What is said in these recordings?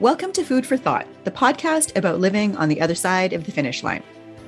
Welcome to Food for Thought, the podcast about living on the other side of the finish line.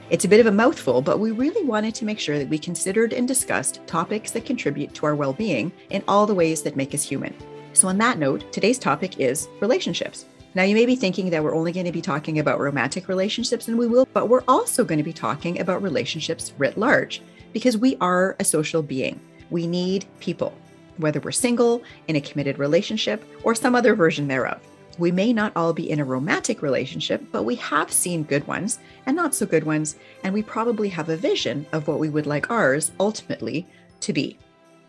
It's a bit of a mouthful, but we really wanted to make sure that we considered and discussed topics that contribute to our well-being in all the ways that make us human. So on that note, today's topic is relationships. Now, you may be thinking that we're only going to be talking about romantic relationships, and we will, but we're also going to be talking about relationships writ large, because we are a social being. We need people, whether we're single, in a committed relationship, or some other version thereof. We may not all be in a romantic relationship, but we have seen good ones and not so good ones, and we probably have a vision of what we would like ours ultimately to be.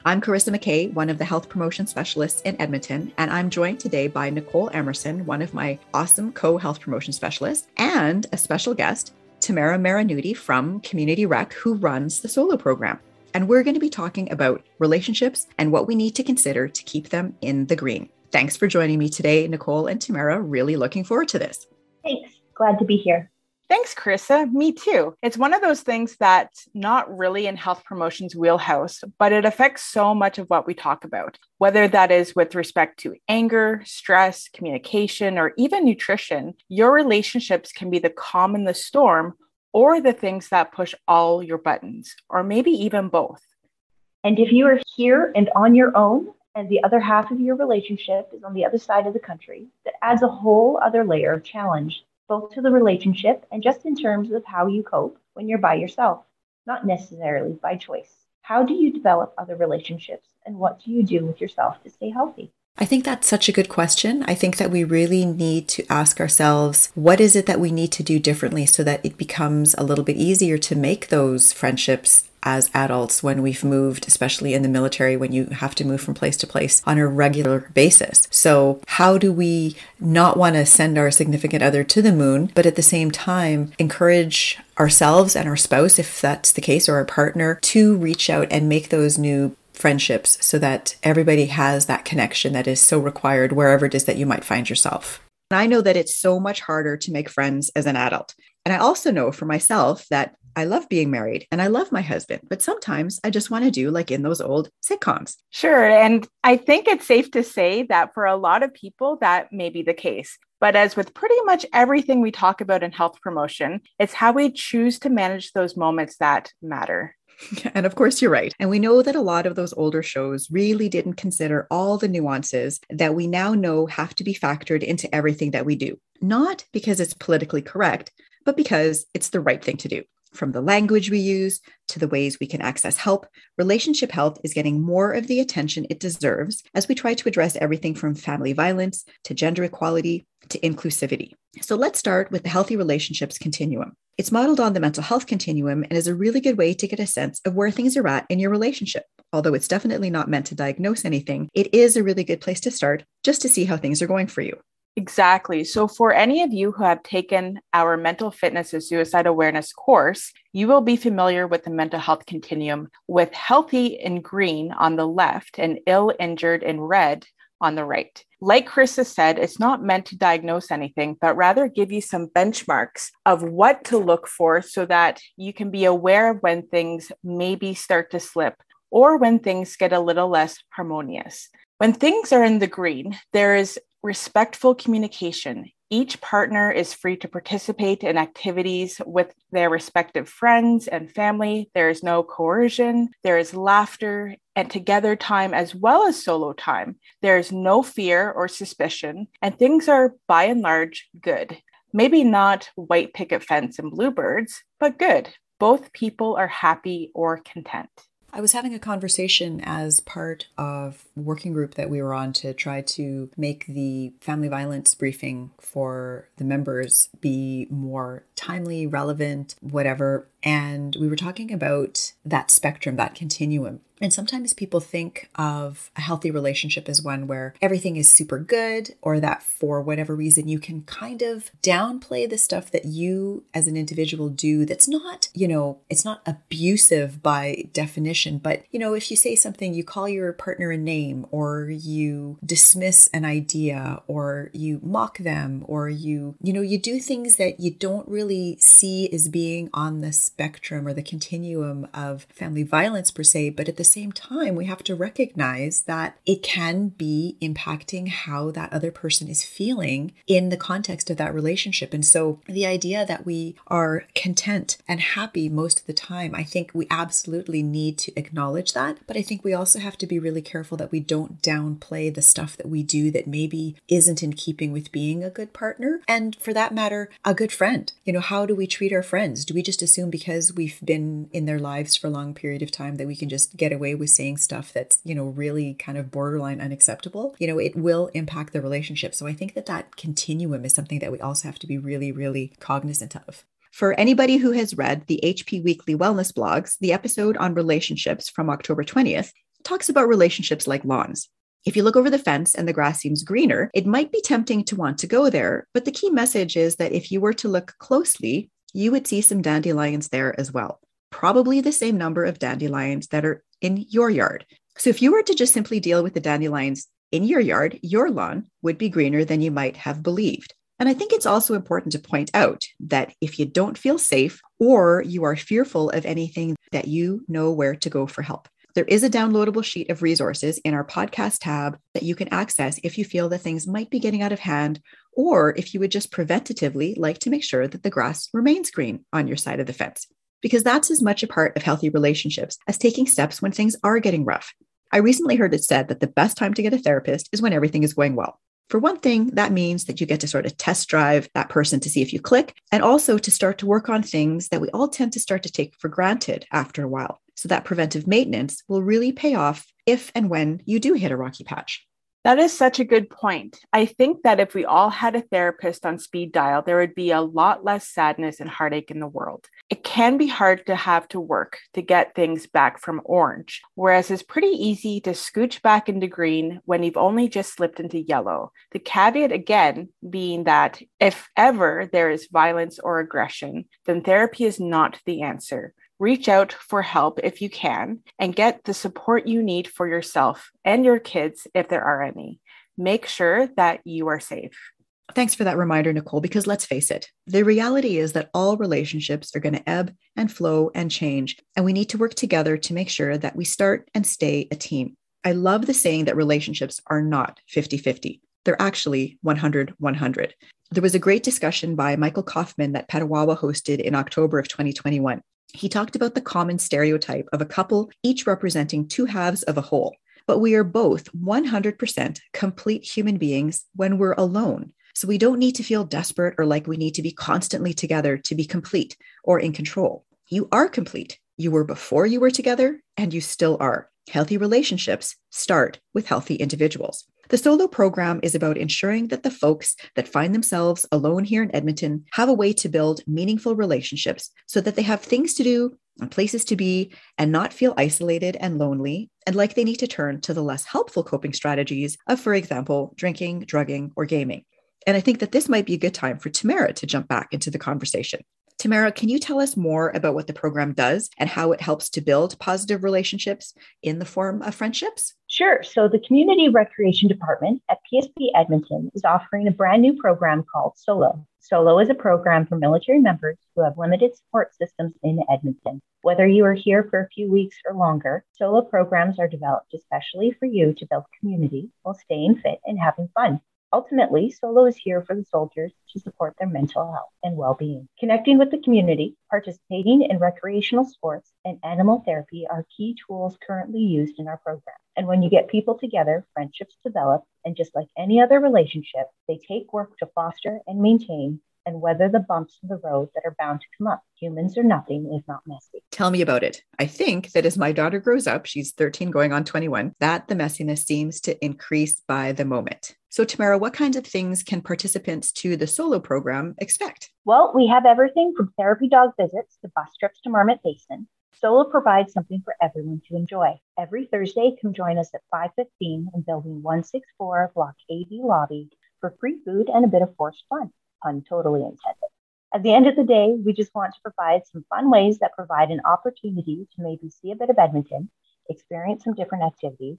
I'm Carissa McKay, one of the health promotion specialists in Edmonton, and I'm joined today by Nicole Emerson, one of my awesome co-health promotion specialists, and a special guest, Tamara Marinuti from Community Rec, who runs the solo program. And we're going to be talking about relationships and what we need to consider to keep them in the green. Thanks for joining me today, Nicole and Tamara. Really looking forward to this. Thanks. Glad to be here. Thanks, Carissa. Me too. It's one of those things that's not really in health promotion's wheelhouse, but it affects so much of what we talk about, whether that is with respect to anger, stress, communication, or even nutrition. Your relationships can be the calm in the storm or the things that push all your buttons, or maybe even both. And if you are here and on your own, and the other half of your relationship is on the other side of the country, that adds a whole other layer of challenge, both to the relationship and just in terms of how you cope when you're by yourself, not necessarily by choice. How do you develop other relationships, and what do you do with yourself to stay healthy? I think that's such a good question. I think that we really need to ask ourselves, what is it that we need to do differently so that it becomes a little bit easier to make those friendships as adults when we've moved, especially in the military, when you have to move from place to place on a regular basis. So how do we not want to send our significant other to the moon, but at the same time encourage ourselves and our spouse, if that's the case, or our partner, to reach out and make those new friendships so that everybody has that connection that is so required wherever it is that you might find yourself. And I know that it's so much harder to make friends as an adult. And I also know for myself that I love being married and I love my husband, but sometimes I just want to do like in those old sitcoms. Sure. And I think it's safe to say that for a lot of people, that may be the case. But as with pretty much everything we talk about in health promotion, it's how we choose to manage those moments that matter. And of course, you're right. And we know that a lot of those older shows really didn't consider all the nuances that we now know have to be factored into everything that we do, not because it's politically correct, but because it's the right thing to do. From the language we use to the ways we can access help, relationship health is getting more of the attention it deserves as we try to address everything from family violence to gender equality to inclusivity. So let's start with the healthy relationships continuum. It's modeled on the mental health continuum and is a really good way to get a sense of where things are at in your relationship. Although it's definitely not meant to diagnose anything, it is a really good place to start just to see how things are going for you. Exactly. So for any of you who have taken our mental fitness and suicide awareness course, you will be familiar with the mental health continuum, with healthy in green on the left and ill, injured in red on the right. Like Carissa said, it's not meant to diagnose anything, but rather give you some benchmarks of what to look for so that you can be aware of when things maybe start to slip or when things get a little less harmonious. When things are in the green, there is respectful communication. Each partner is free to participate in activities with their respective friends and family. There is no coercion. There is laughter and together time as well as solo time. There is no fear or suspicion, and things are by and large good. Maybe not white picket fence and bluebirds, but good. Both people are happy or content. I was having a conversation as part of a working group that we were on to try to make the family violence briefing for the members be more timely, relevant, whatever. And we were talking about that spectrum, that continuum. And sometimes people think of a healthy relationship as one where everything is super good, or that for whatever reason, you can kind of downplay the stuff that you as an individual do that's not, it's not abusive by definition. But, if you say something, you call your partner a name, or you dismiss an idea, or you mock them, or you do things that you don't really see as being on the spectrum spectrum or the continuum of family violence per se, but at the same time, we have to recognize that it can be impacting how that other person is feeling in the context of that relationship. And so the idea that we are content and happy most of the time, I think we absolutely need to acknowledge that. But I think we also have to be really careful that we don't downplay the stuff that we do that maybe isn't in keeping with being a good partner. And for that matter, a good friend. You know, how do we treat our friends? Do we just assume because we've been in their lives for a long period of time that we can just get away with saying stuff that's, you know, really kind of borderline unacceptable? You know, it will impact the relationship. So I think that that continuum is something that we also have to be really, really cognizant of. For anybody who has read the HP Weekly Wellness blogs, the episode on relationships from October 20th talks about relationships like lawns. If you look over the fence and the grass seems greener, it might be tempting to want to go there. But the key message is that if you were to look closely, you would see some dandelions there as well. Probably the same number of dandelions that are in your yard. So if you were to just simply deal with the dandelions in your yard, your lawn would be greener than you might have believed. And I think it's also important to point out that if you don't feel safe or you are fearful of anything, that you know where to go for help. There is a downloadable sheet of resources in our podcast tab that you can access if you feel that things might be getting out of hand, or if you would just preventatively like to make sure that the grass remains green on your side of the fence, because that's as much a part of healthy relationships as taking steps when things are getting rough. I recently heard it said that the best time to get a therapist is when everything is going well. For one thing, that means that you get to sort of test drive that person to see if you click, and also to start to work on things that we all tend to start to take for granted after a while. So that preventive maintenance will really pay off if and when you do hit a rocky patch. That is such a good point. I think that if we all had a therapist on speed dial, there would be a lot less sadness and heartache in the world. It can be hard to have to work to get things back from orange, whereas it's pretty easy to scooch back into green when you've only just slipped into yellow. The caveat again being that if ever there is violence or aggression, then therapy is not the answer. Reach out for help if you can and get the support you need for yourself and your kids if there are any. Make sure that you are safe. Thanks for that reminder, Nicole, because let's face it, the reality is that all relationships are going to ebb and flow and change, and we need to work together to make sure that we start and stay a team. I love the saying that relationships are not 50-50. They're actually 100-100. There was a great discussion by Michael Kaufman that Petawawa hosted in October of 2021. He talked about the common stereotype of a couple, each representing two halves of a whole. But we are both 100% complete human beings when we're alone. So we don't need to feel desperate or like we need to be constantly together to be complete or in control. You are complete. You were before you were together, and you still are. Healthy relationships start with healthy individuals. The solo program is about ensuring that the folks that find themselves alone here in Edmonton have a way to build meaningful relationships so that they have things to do and places to be and not feel isolated and lonely and like they need to turn to the less helpful coping strategies of, for example, drinking, drugging, or gaming. And I think that this might be a good time for Tamara to jump back into the conversation. Tamara, can you tell us more about what the program does and how it helps to build positive relationships in the form of friendships? Sure. So the Community Recreation Department at PSP Edmonton is offering a brand new program called SOLO. SOLO is a program for military members who have limited support systems in Edmonton. Whether you are here for a few weeks or longer, SOLO programs are developed especially for you to build community while staying fit and having fun. Ultimately, SOLO is here for the soldiers to support their mental health and well-being. Connecting with the community, participating in recreational sports, and animal therapy are key tools currently used in our program. And when you get people together, friendships develop, and just like any other relationship, they take work to foster and maintain and weather the bumps of the road that are bound to come up. Humans are nothing if not messy. Tell me about it. I think that as my daughter grows up, she's 13 going on 21, that the messiness seems to increase by the moment. So Tamara, what kinds of things can participants to the SOLO program expect? Well, we have everything from therapy dog visits to bus trips to Marmot Basin. SOLO provides something for everyone to enjoy. Every Thursday, come join us at 5:15 in Building 164 Block AB Lobby for free food and a bit of forced fun. Pun totally intended. At the end of the day, we just want to provide some fun ways that provide an opportunity to maybe see a bit of Edmonton, experience some different activities,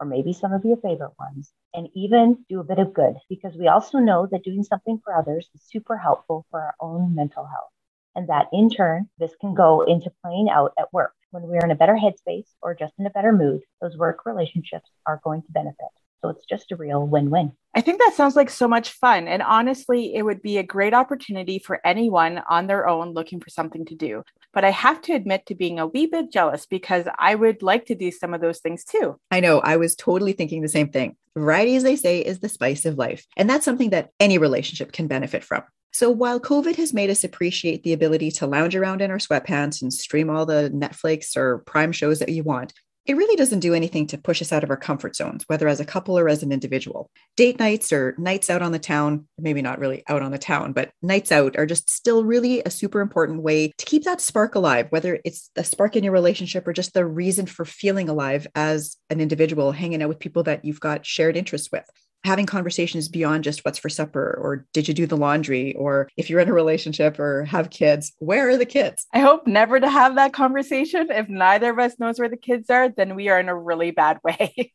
or maybe some of your favorite ones, and even do a bit of good, because we also know that doing something for others is super helpful for our own mental health. And that in turn, this can go into playing out at work. When we're in a better headspace or just in a better mood, those work relationships are going to benefit. So it's just a real win-win. I think that sounds like so much fun. And honestly, it would be a great opportunity for anyone on their own looking for something to do. But I have to admit to being a wee bit jealous because I would like to do some of those things too. I know. I was totally thinking the same thing. Variety, as they say, is the spice of life. And that's something that any relationship can benefit from. So while COVID has made us appreciate the ability to lounge around in our sweatpants and stream all the Netflix or Prime shows that you want, it really doesn't do anything to push us out of our comfort zones, whether as a couple or as an individual. Date nights or nights out on the town, maybe not really out on the town, but nights out are just still really a super important way to keep that spark alive, whether it's the spark in your relationship or just the reason for feeling alive as an individual, hanging out with people that you've got shared interests with. Having conversations beyond just what's for supper or did you do the laundry or if you're in a relationship or have kids, where are the kids? I hope never to have that conversation. If neither of us knows where the kids are, then we are in a really bad way.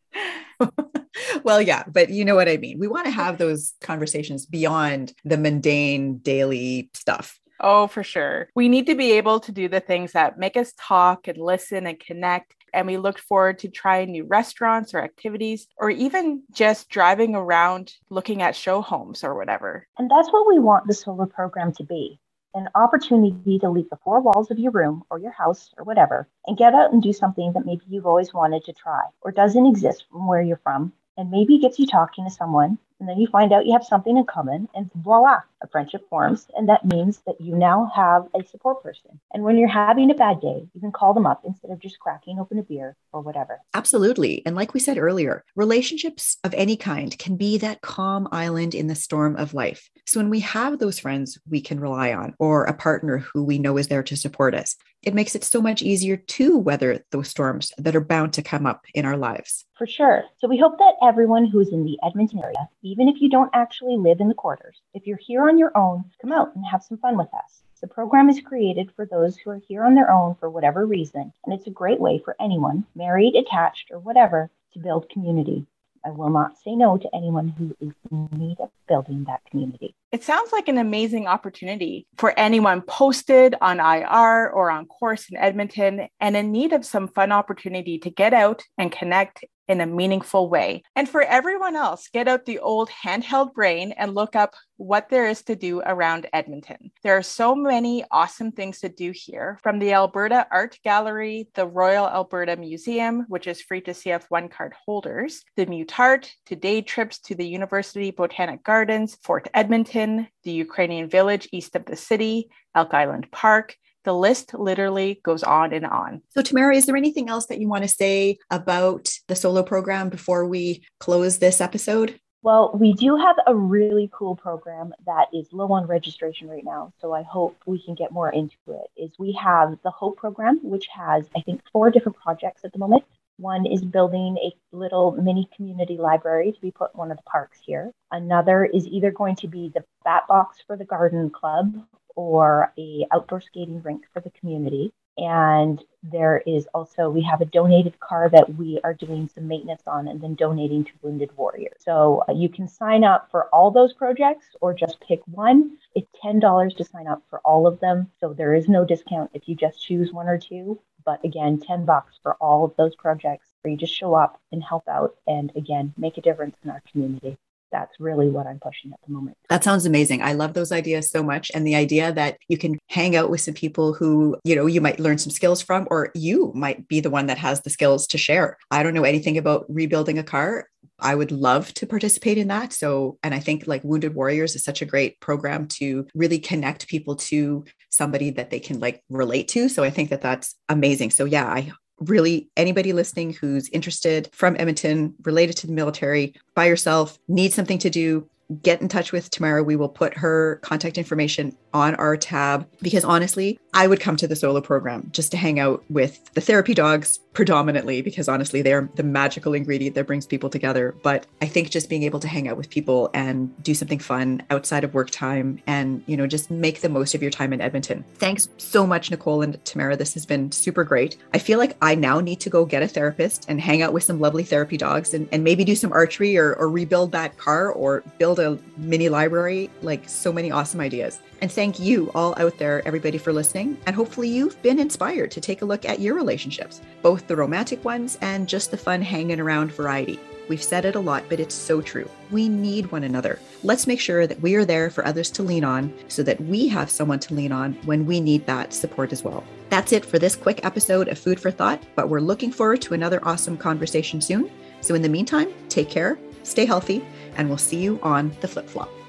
Well, yeah, but you know what I mean? We want to have those conversations beyond the mundane daily stuff. Oh, for sure. We need to be able to do the things that make us talk and listen and connect. And we look forward to trying new restaurants or activities, or even just driving around looking at show homes or whatever. And that's what we want the solar program to be, an opportunity to leave the four walls of your room or your house or whatever, and get out and do something that maybe you've always wanted to try or doesn't exist from where you're from. And maybe it gets you talking to someone, and then you find out you have something in common, and voila, a friendship forms. And that means that you now have a support person. And when you're having a bad day, you can call them up instead of just cracking open a beer or whatever. Absolutely. And like we said earlier, relationships of any kind can be that calm island in the storm of life. So when we have those friends we can rely on, or a partner who we know is there to support us, it makes it so much easier to weather those storms that are bound to come up in our lives. For sure. So we hope that everyone who's in the Edmonton area, even if you don't actually live in the quarters, if you're here on your own, come out and have some fun with us. The program is created for those who are here on their own for whatever reason, and it's a great way for anyone, married, attached, or whatever, to build community. I will not say no to anyone who is in need of building that community. It sounds like an amazing opportunity for anyone posted on IR or on course in Edmonton and in need of some fun opportunity to get out and connect in a meaningful way. And for everyone else, get out the old handheld brain and look up what there is to do around Edmonton. There are so many awesome things to do here, from the Alberta Art Gallery, the Royal Alberta Museum, which is free to CF1 card holders, the Mutart, to day trips to the University Botanic Gardens, Fort Edmonton, the Ukrainian Village east of the city, Elk Island Park. The list literally goes on and on. So Tamara, is there anything else that you want to say about the solo program before we close this episode? Well, we do have a really cool program that is low on registration right now, so I hope we can get more into it. Is we have the Hope program, which has, I think, 4 different projects at the moment. One is building a little mini community library to be put in one of the parks here. Another is either going to be the bat box for the garden club or an outdoor skating rink for the community. And there is also, we have a donated car that we are doing some maintenance on and then donating to Wounded Warrior. So you can sign up for all those projects or just pick one. It's $10 to sign up for all of them. So there is no discount if you just choose one or two. But again, $10 for all of those projects where you just show up and help out and again, make a difference in our community. That's really what I'm pushing at the moment. That sounds amazing. I love those ideas so much. And the idea that you can hang out with some people who, you know, you might learn some skills from, or you might be the one that has the skills to share. I don't know anything about rebuilding a car. I would love to participate in that. So, and I think like Wounded Warriors is such a great program to really connect people to somebody that they can like relate to. So I think that that's amazing. So yeah, Really, anybody listening who's interested from Edmonton, related to the military, by yourself, needs something to do, get in touch with Tamara. We will put her contact information on our tab because honestly, I would come to the solo program just to hang out with the therapy dogs predominantly because honestly, they're the magical ingredient that brings people together. But I think just being able to hang out with people and do something fun outside of work time and, you know, just make the most of your time in Edmonton. Thanks so much, Nicole and Tamara. This has been super great. I feel like I now need to go get a therapist and hang out with some lovely therapy dogs and maybe do some archery or rebuild that car or build a mini library, like so many awesome ideas. And thank thank you all out there, everybody, for listening. And hopefully you've been inspired to take a look at your relationships, both the romantic ones and just the fun hanging around variety. We've said it a lot, but it's so true. We need one another. Let's make sure that we are there for others to lean on so that we have someone to lean on when we need that support as well. That's it for this quick episode of Food for Thought, but we're looking forward to another awesome conversation soon. So in the meantime, take care, stay healthy, and we'll see you on the flip-flop.